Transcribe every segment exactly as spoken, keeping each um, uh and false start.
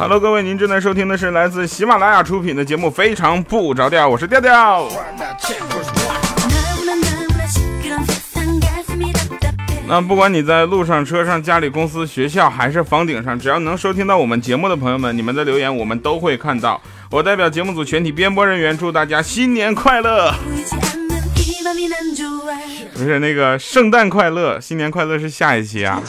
哈喽各位，您正在收听的是来自喜马拉雅出品的节目《非常不着调》，我是调调。那不管你在路上、车上、家里、公司、学校还是房顶上，只要能收听到我们节目的朋友们，你们的留言我们都会看到。我代表节目组全体编播人员祝大家新年快乐，不是那个圣诞快乐，新年快乐是下一期啊。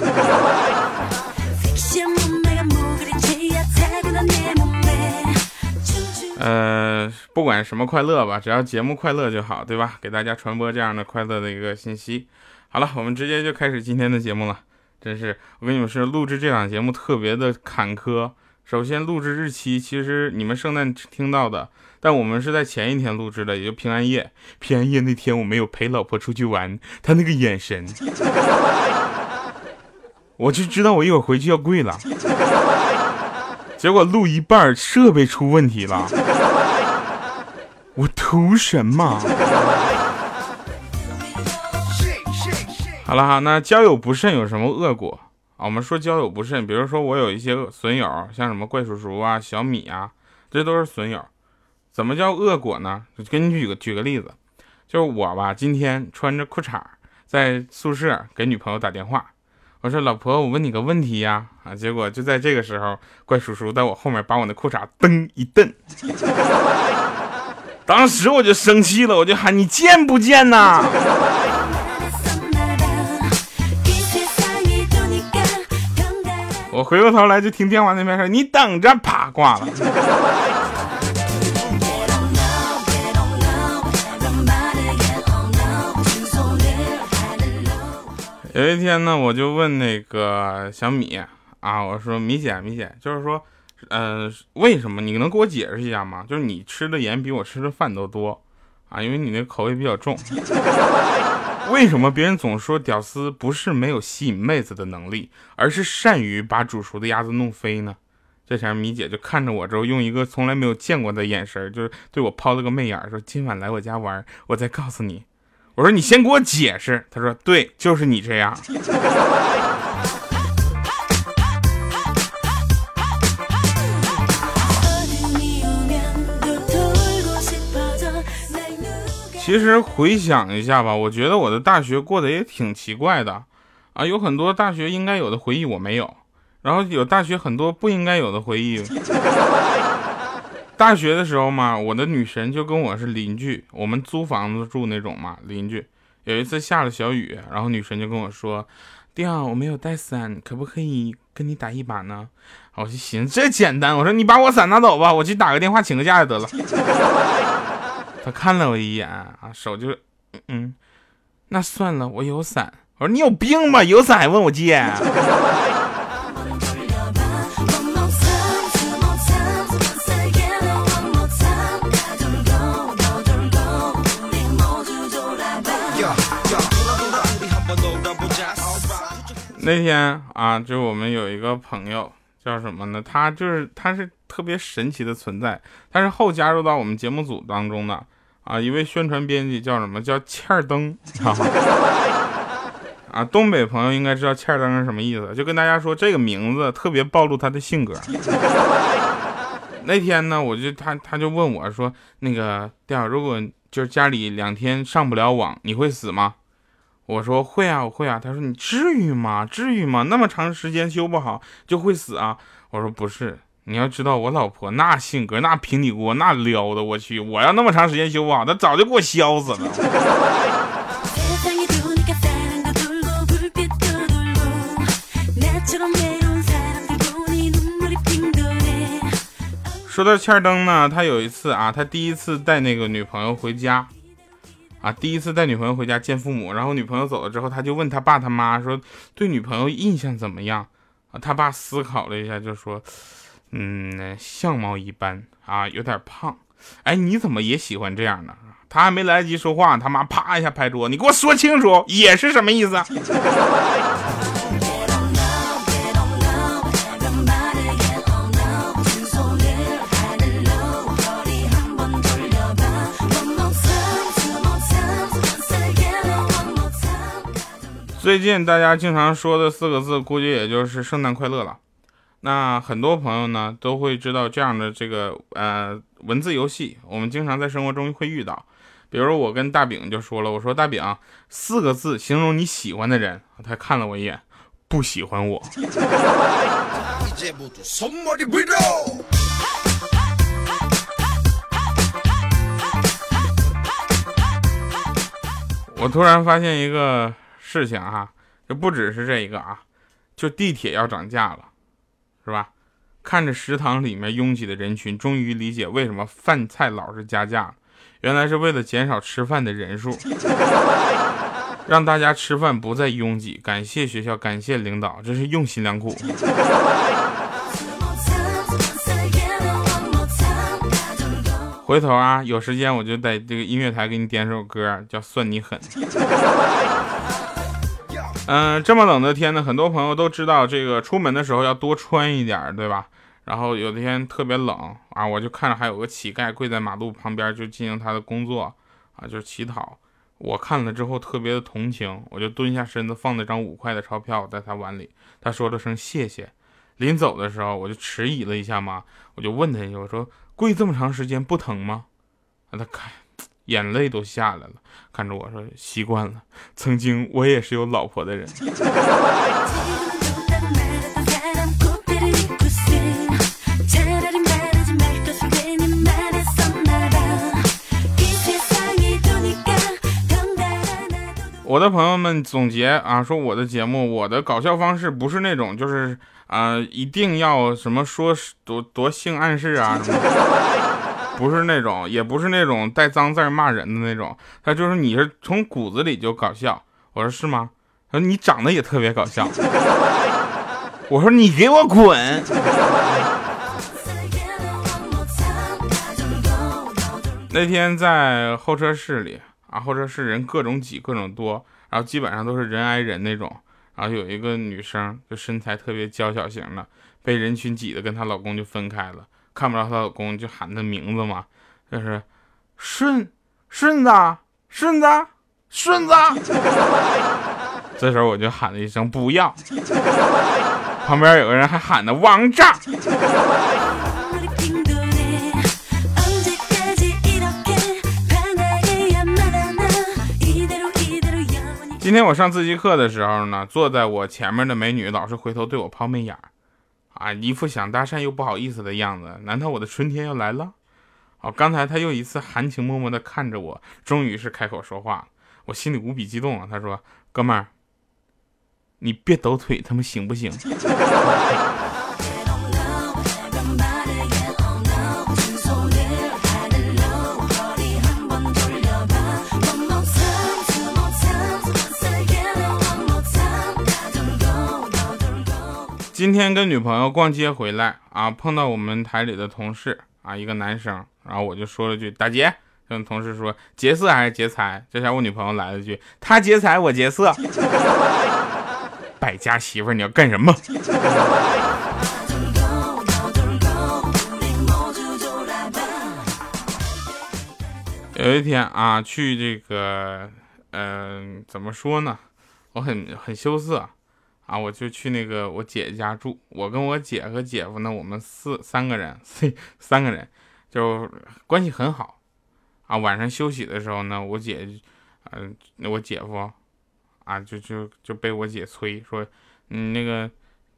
呃，不管什么快乐吧，只要节目快乐就好，对吧？给大家传播这样的快乐的一个信息。好了，我们直接就开始今天的节目了。真是，我跟你们说，录制这档节目特别的坎坷。首先，录制日期其实你们圣诞听到的，但我们是在前一天录制的，也就平安夜。平安夜那天，我没有陪老婆出去玩，她那个眼神，我就知道我一会儿回去要跪了。结果录一半设备出问题了，我图什么？好了哈，那交友不慎有什么恶果啊？我们说交友不慎，比如说我有一些损友，像什么怪叔叔啊、小米啊，这都是损友。怎么叫恶果呢？就根据个举个例子，就是我吧，今天穿着裤衩在宿舍给女朋友打电话。我说老婆，我问你个问题呀！啊，结果就在这个时候，怪叔叔在我后面把我的裤衩蹬一蹬，当时我就生气了，我就喊你见不见呐！我回过头来就听电话那边说你等着，啪挂了。有一天呢，我就问那个小米啊，我说米姐，米姐，就是说，呃，为什么你能给我解释一下吗？就是你吃的盐比我吃的饭都多啊，因为你那口味比较重。为什么别人总说屌丝不是没有吸引妹子的能力，而是善于把煮熟的鸭子弄飞呢？这前米姐就看着我之后，用一个从来没有见过的眼神，就是对我抛了个媚眼，说今晚来我家玩，我再告诉你。我说你先给我解释，他说对，就是你这样。其实回想一下吧，我觉得我的大学过得也挺奇怪的啊，有很多大学应该有的回忆我没有，然后有大学很多不应该有的回忆。大学的时候嘛，我的女神就跟我是邻居，我们租房子住那种嘛，邻居。有一次下了小雨，然后女神就跟我说，调，我没有带伞，可不可以跟你打一把呢？我就寻思这简单，我说你把我伞拿走吧，我去打个电话请个假就得了。她看了我一眼啊，手就嗯嗯，那算了，我有伞。我说你有病吧，有伞还问我借？那天啊，就我们有一个朋友叫什么呢？他就是他是特别神奇的存在，他是后加入到我们节目组当中的啊，一位宣传编辑叫什么？叫欠灯啊。啊，东北朋友应该知道欠灯是什么意思，就跟大家说这个名字特别暴露他的性格。那天呢，我就他他就问我说，那个调，如果就是家里两天上不了网，你会死吗？我说会啊，我会啊。他说你至于吗？至于吗？那么长时间修不好就会死啊？我说不是，你要知道我老婆那性格，那平底锅，那撩的，我去，我要那么长时间修不好，她早就给我削死了。说到欠灯呢，他有一次啊，他第一次带那个女朋友回家。啊，第一次带女朋友回家见父母，然后女朋友走了之后，他就问他爸他妈说对女朋友印象怎么样啊？他爸思考了一下就说，嗯，相貌一般啊，有点胖。哎，你怎么也喜欢这样的？他还没来得及说话，他妈啪一下拍桌，你给我说清楚，也是什么意思？最近大家经常说的四个字，估计也就是圣诞快乐了。那很多朋友呢都会知道这样的这个呃文字游戏，我们经常在生活中会遇到。比如我跟大饼就说了，我说大饼，四个字形容你喜欢的人，他看了我一眼，不喜欢我。我突然发现一个事情哈、啊，这不只是这一个啊，就地铁要涨价了，是吧？看着食堂里面拥挤的人群，终于理解为什么饭菜老是加价了，原来是为了减少吃饭的人数，让大家吃饭不再拥挤。感谢学校，感谢领导，真是用心良苦。回头啊，有时间我就在这个音乐台给你点首歌，叫《算你狠》。嗯、呃，这么冷的天呢，很多朋友都知道这个出门的时候要多穿一点，对吧？然后有的天特别冷啊，我就看着还有个乞丐跪在马路旁边，就进行他的工作啊，就是乞讨。我看了之后特别的同情，我就蹲下身子放了张五块的钞票在他碗里，他说了声谢谢。临走的时候，我就迟疑了一下嘛，我就问他一下，我说跪这么长时间不疼吗？啊，他看眼泪都下来了，看着我说习惯了，曾经我也是有老婆的人。我的朋友们总结啊，说我的节目，我的搞笑方式不是那种就是啊、呃，一定要什么说多多性暗示啊什么的，不是那种，也不是那种带脏字骂人的那种，他就是你是从骨子里就搞笑。我说是吗？他说你长得也特别搞笑。我说你给我滚。那天在候车室里。啊，或者是人各种挤各种多，然后基本上都是人挨人那种。然后有一个女生就身材特别娇小型的，被人群挤得跟她老公就分开了，看不到她老公就喊她名字嘛，就是顺顺子顺子顺子。这时候我就喊了一声不要，旁边有个人还喊的王炸。今天我上自习课的时候呢，坐在我前面的美女老是回头对我抛媚眼儿，啊，一副想搭讪又不好意思的样子。难道我的春天要来了？哦，刚才她又一次含情脉脉的看着我，终于是开口说话了，我心里无比激动啊。她说：“哥们儿，你别抖腿，他们行不行？”今天跟女朋友逛街回来啊，碰到我们台里的同事啊，一个男生，然后我就说了句打劫，跟同事说劫色还是劫财，这下我女朋友来了句他劫财我劫色。败家媳妇儿，你要干什么？有一天啊，去这个嗯、呃、怎么说呢，我很很羞涩啊，我就去那个我姐家住，我跟我姐和姐夫呢，我们四三个人，四三个人就关系很好啊。晚上休息的时候呢，我姐，嗯、呃，我姐夫啊，就就就被我姐催说，嗯，那个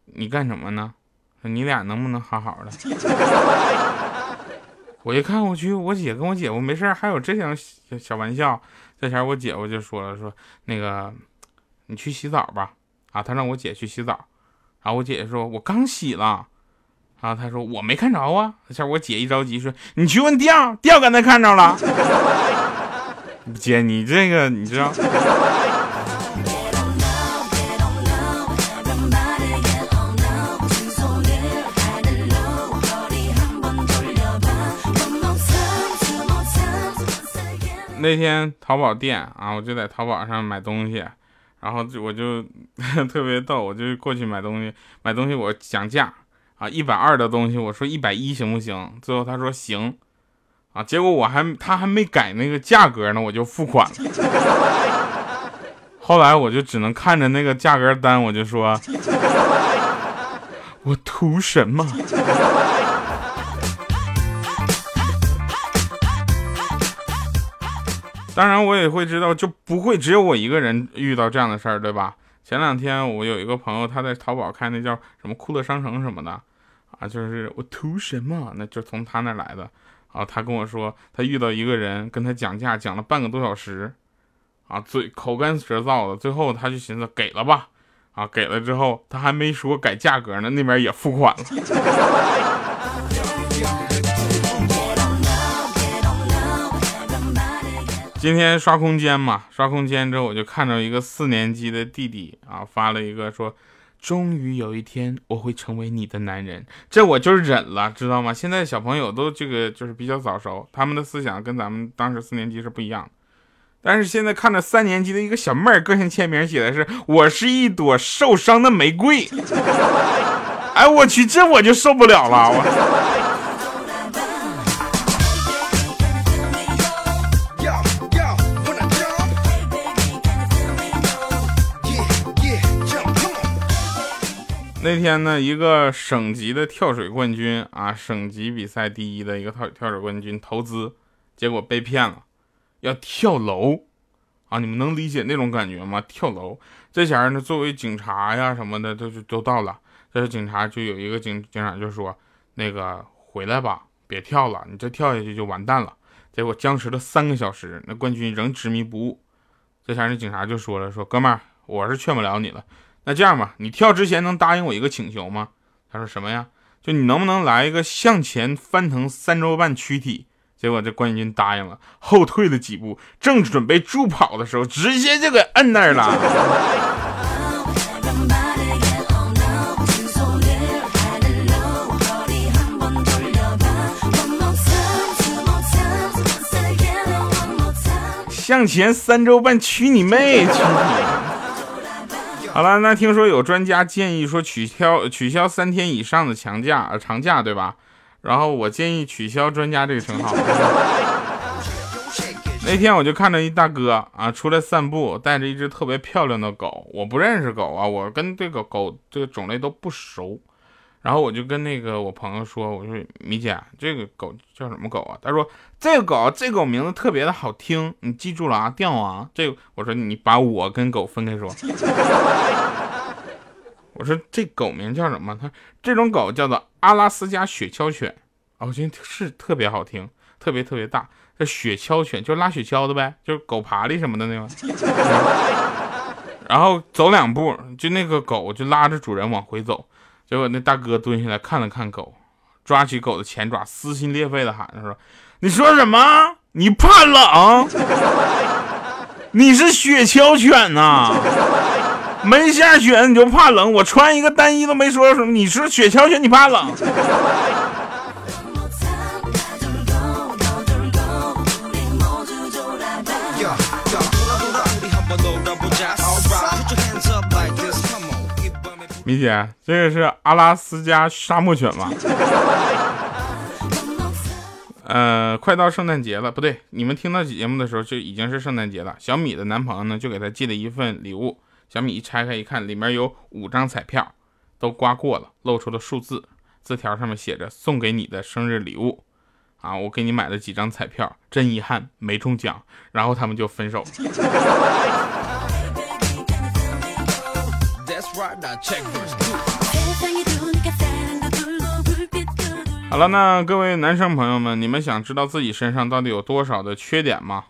你干什么呢？你俩能不能好好的？我一看我去，我姐跟我姐夫没事还有这样小玩笑。这前我姐夫就说了，说那个你去洗澡吧。啊，他让我姐去洗澡，然后我姐说我刚洗了，然后他说我没看着啊。这我姐一着急说你去问调调刚才看着了。姐你这个你知道。那天淘宝店啊，我就在淘宝上买东西，然后我就特别逗，我就过去买东西，买东西我讲价啊，一百二的东西我说一百一行不行？最后他说行，啊，结果我还他还没改那个价格呢，我就付款了。后来我就只能看着那个价格单，我就说，我图什么？当然我也会知道，就不会只有我一个人遇到这样的事儿，对吧？前两天我有一个朋友，他在淘宝开那叫什么酷乐商城什么的啊，就是我图什么，那就从他那来的啊。他跟我说他遇到一个人跟他讲价讲了半个多小时啊，嘴口干舌燥的，最后他就寻思给了吧啊，给了之后他还没说改价格呢，那边也付款了。今天刷空间嘛，刷空间之后我就看到一个四年级的弟弟啊发了一个说，终于有一天我会成为你的男人，这我就忍了，知道吗？现在小朋友都这个就是比较早熟，他们的思想跟咱们当时四年级是不一样的。但是现在看着三年级的一个小妹儿个性签名写的是，我是一朵受伤的玫瑰，哎我去，这我就受不了了。我那天呢，一个省级的跳水冠军啊，省级比赛第一的一个跳跳水冠军投资，结果被骗了，要跳楼啊！你们能理解那种感觉吗？跳楼，这小孩呢，作为警察呀什么的，都都到了。这是警察，就有一个警警长就说，那个回来吧，别跳了，你这跳下去就完蛋了。结果僵持了三个小时，那冠军仍执迷不悟。这下那警察就说了，说哥们儿，我是劝不了你了。那这样吧，你跳之前能答应我一个请求吗？他说什么呀？就你能不能来一个向前翻腾三周半躯体？结果这冠军答应了，后退了几步，正准备助跑的时候，直接就给摁那儿了。向前三周半屈你妹！屈你！好了，那听说有专家建议说取消取消三天以上的长假，呃、长假对吧？然后我建议取消专家这个称号。那天我就看着一大哥啊，出来散步，带着一只特别漂亮的狗，我不认识狗啊，我跟这个狗这个种类都不熟。然后我就跟那个我朋友说，我说米姐，这个狗叫什么狗啊？他说这个狗这狗名字特别的好听，你记住了啊，掉啊。这个我说你把我跟狗分开说。我说这狗名叫什么？他这种狗叫做阿拉斯加雪橇犬啊，我觉得是特别好听，特别特别大。这雪橇犬就拉雪橇的呗，就是狗爬犁什么的那种。然后走两步，就那个狗就拉着主人往回走。结果那大哥蹲下来看了看狗，抓起狗的前爪，撕心裂肺的喊着说，你说什么？你怕冷？你是雪橇犬呐，没下雪你就怕冷？我穿一个单衣都没说什么，你是雪橇犬你怕冷？米姐，这个是阿拉斯加沙漠犬吧？呃，快到圣诞节了，不对，你们听到节目的时候就已经是圣诞节了。小米的男朋友呢，就给他寄了一份礼物。小米一拆开一看，里面有五张彩票，都刮过了，露出了数字，字条上面写着送给你的生日礼物。啊，我给你买了几张彩票，真遗憾没中奖。然后他们就分手。好了，那各位男生朋友们，你们想知道自己身上到底有多少的缺点吗？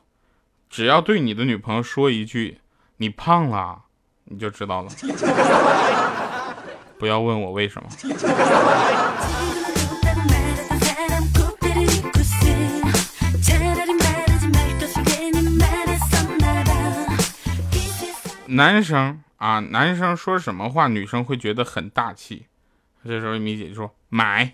只要对你的女朋友说一句你胖了，你就知道了。不要问我为什么。男生啊，男生说什么话女生会觉得很大气？这时候米姐就说买。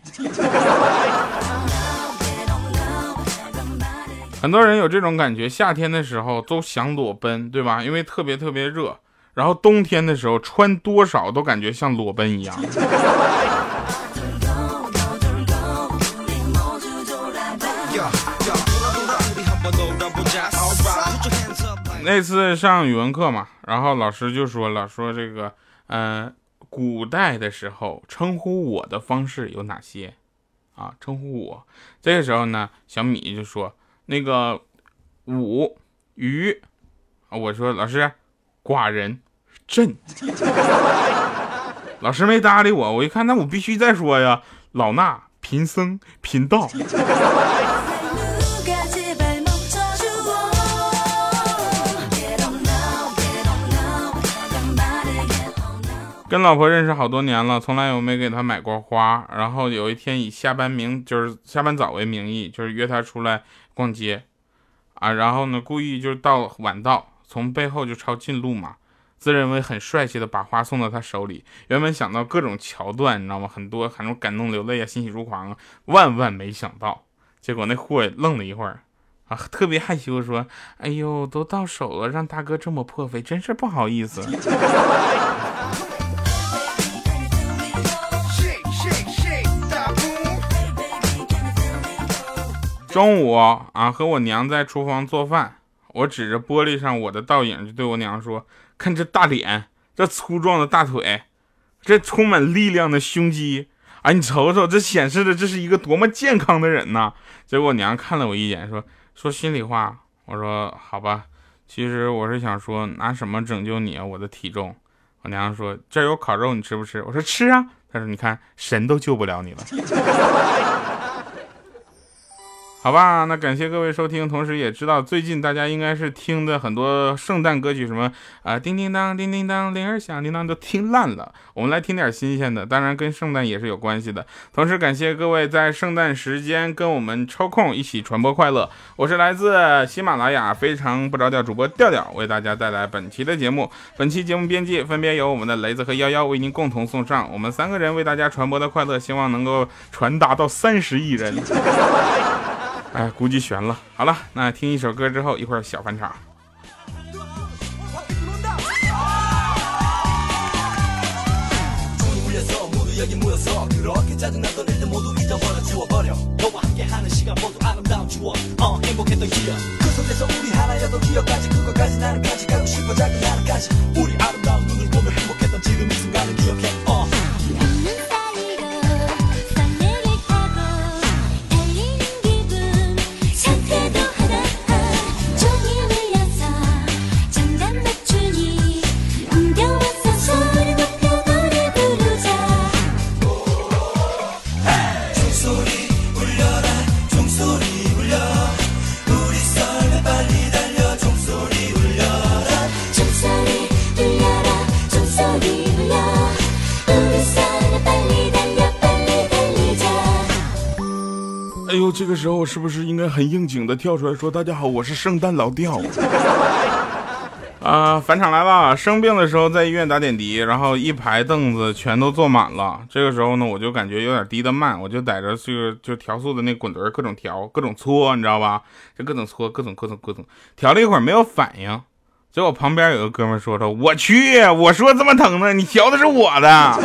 很多人有这种感觉，夏天的时候都想裸奔，对吧？因为特别特别热。然后冬天的时候穿多少都感觉像裸奔一样。那次上语文课嘛，然后老师就说了，说这个，嗯、呃，古代的时候称呼我的方式有哪些啊？称呼我，这个时候呢，小米就说那个武于，我说老师寡人朕。老师没搭理我，我一看那我必须再说呀，老衲贫僧贫道。跟老婆认识好多年了，从来有没给她买过花。然后有一天以下班名就是下班早为名义，就是约她出来逛街啊，然后呢故意就到晚到，从背后就抄近路嘛，自认为很帅气的把花送到她手里。原本想到各种桥段，你知道吗？很多很多感动流泪啊，欣喜如狂啊，万万没想到，结果那货愣了一会儿啊，特别害羞说：“哎呦，都到手了，让大哥这么破费，真是不好意思。”中午啊，和我娘在厨房做饭，我指着玻璃上我的倒影就对我娘说：“看这大脸，这粗壮的大腿，这充满力量的胸肌，哎、啊，你瞅瞅，这显示的这是一个多么健康的人呐、啊！”结果我娘看了我一眼，说：“说心里话。”我说：“好吧，其实我是想说，拿什么拯救你啊？我的体重。”我娘说：“这有烤肉，你吃不吃？”我说：“吃啊。”她说：“你看，神都救不了你了。”好吧，那感谢各位收听，同时也知道最近大家应该是听的很多圣诞歌曲，什么啊、呃、叮叮当叮叮当铃儿响叮当都听烂了，我们来听点新鲜的，当然跟圣诞也是有关系的。同时感谢各位在圣诞时间跟我们抽空一起传播快乐。我是来自喜马拉雅非常不着调主播调调，为大家带来本期的节目。本期节目编辑分别由我们的雷子和幺幺为您共同送上，我们三个人为大家传播的快乐，希望能够传达到三十亿人。哎，估计悬了。好了，那听一首歌之后，一会儿小翻唱。哎呦，这个时候是不是应该很应景的跳出来说大家好，我是圣诞老调啊、呃，返场来了。生病的时候在医院打点滴，然后一排凳子全都坐满了。这个时候呢，我就感觉有点滴得慢，我就逮着就就调速的那滚轮各种调，各种搓，你知道吧？就各种搓，各种各种各种调了一会儿没有反应，结果旁边有个哥们说说：“我去，我说这么疼呢，你调的是我的。”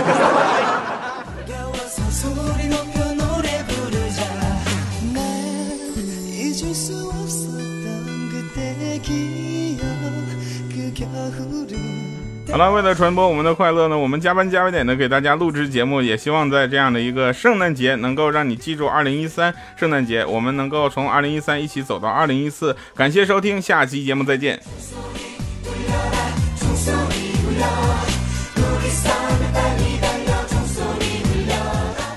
好了，为了传播我们的快乐呢，我们加班加班点的给大家录制节目，也希望在这样的一个圣诞节能够让你记住二零一三圣诞节，我们能够从二零一三一起走到二零一四。感谢收听，下期节目再见。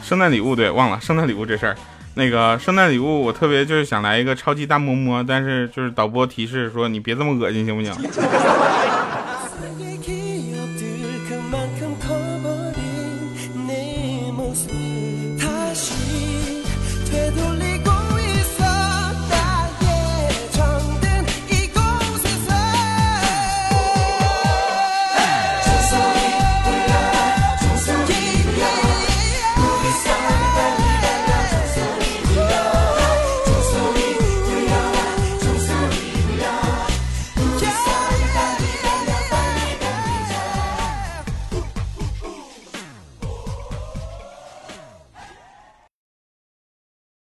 圣诞礼物，对，忘了圣诞礼物这事儿。那个圣诞礼物我特别就是想来一个超级大摸摸，但是就是导播提示说你别这么恶心行不行。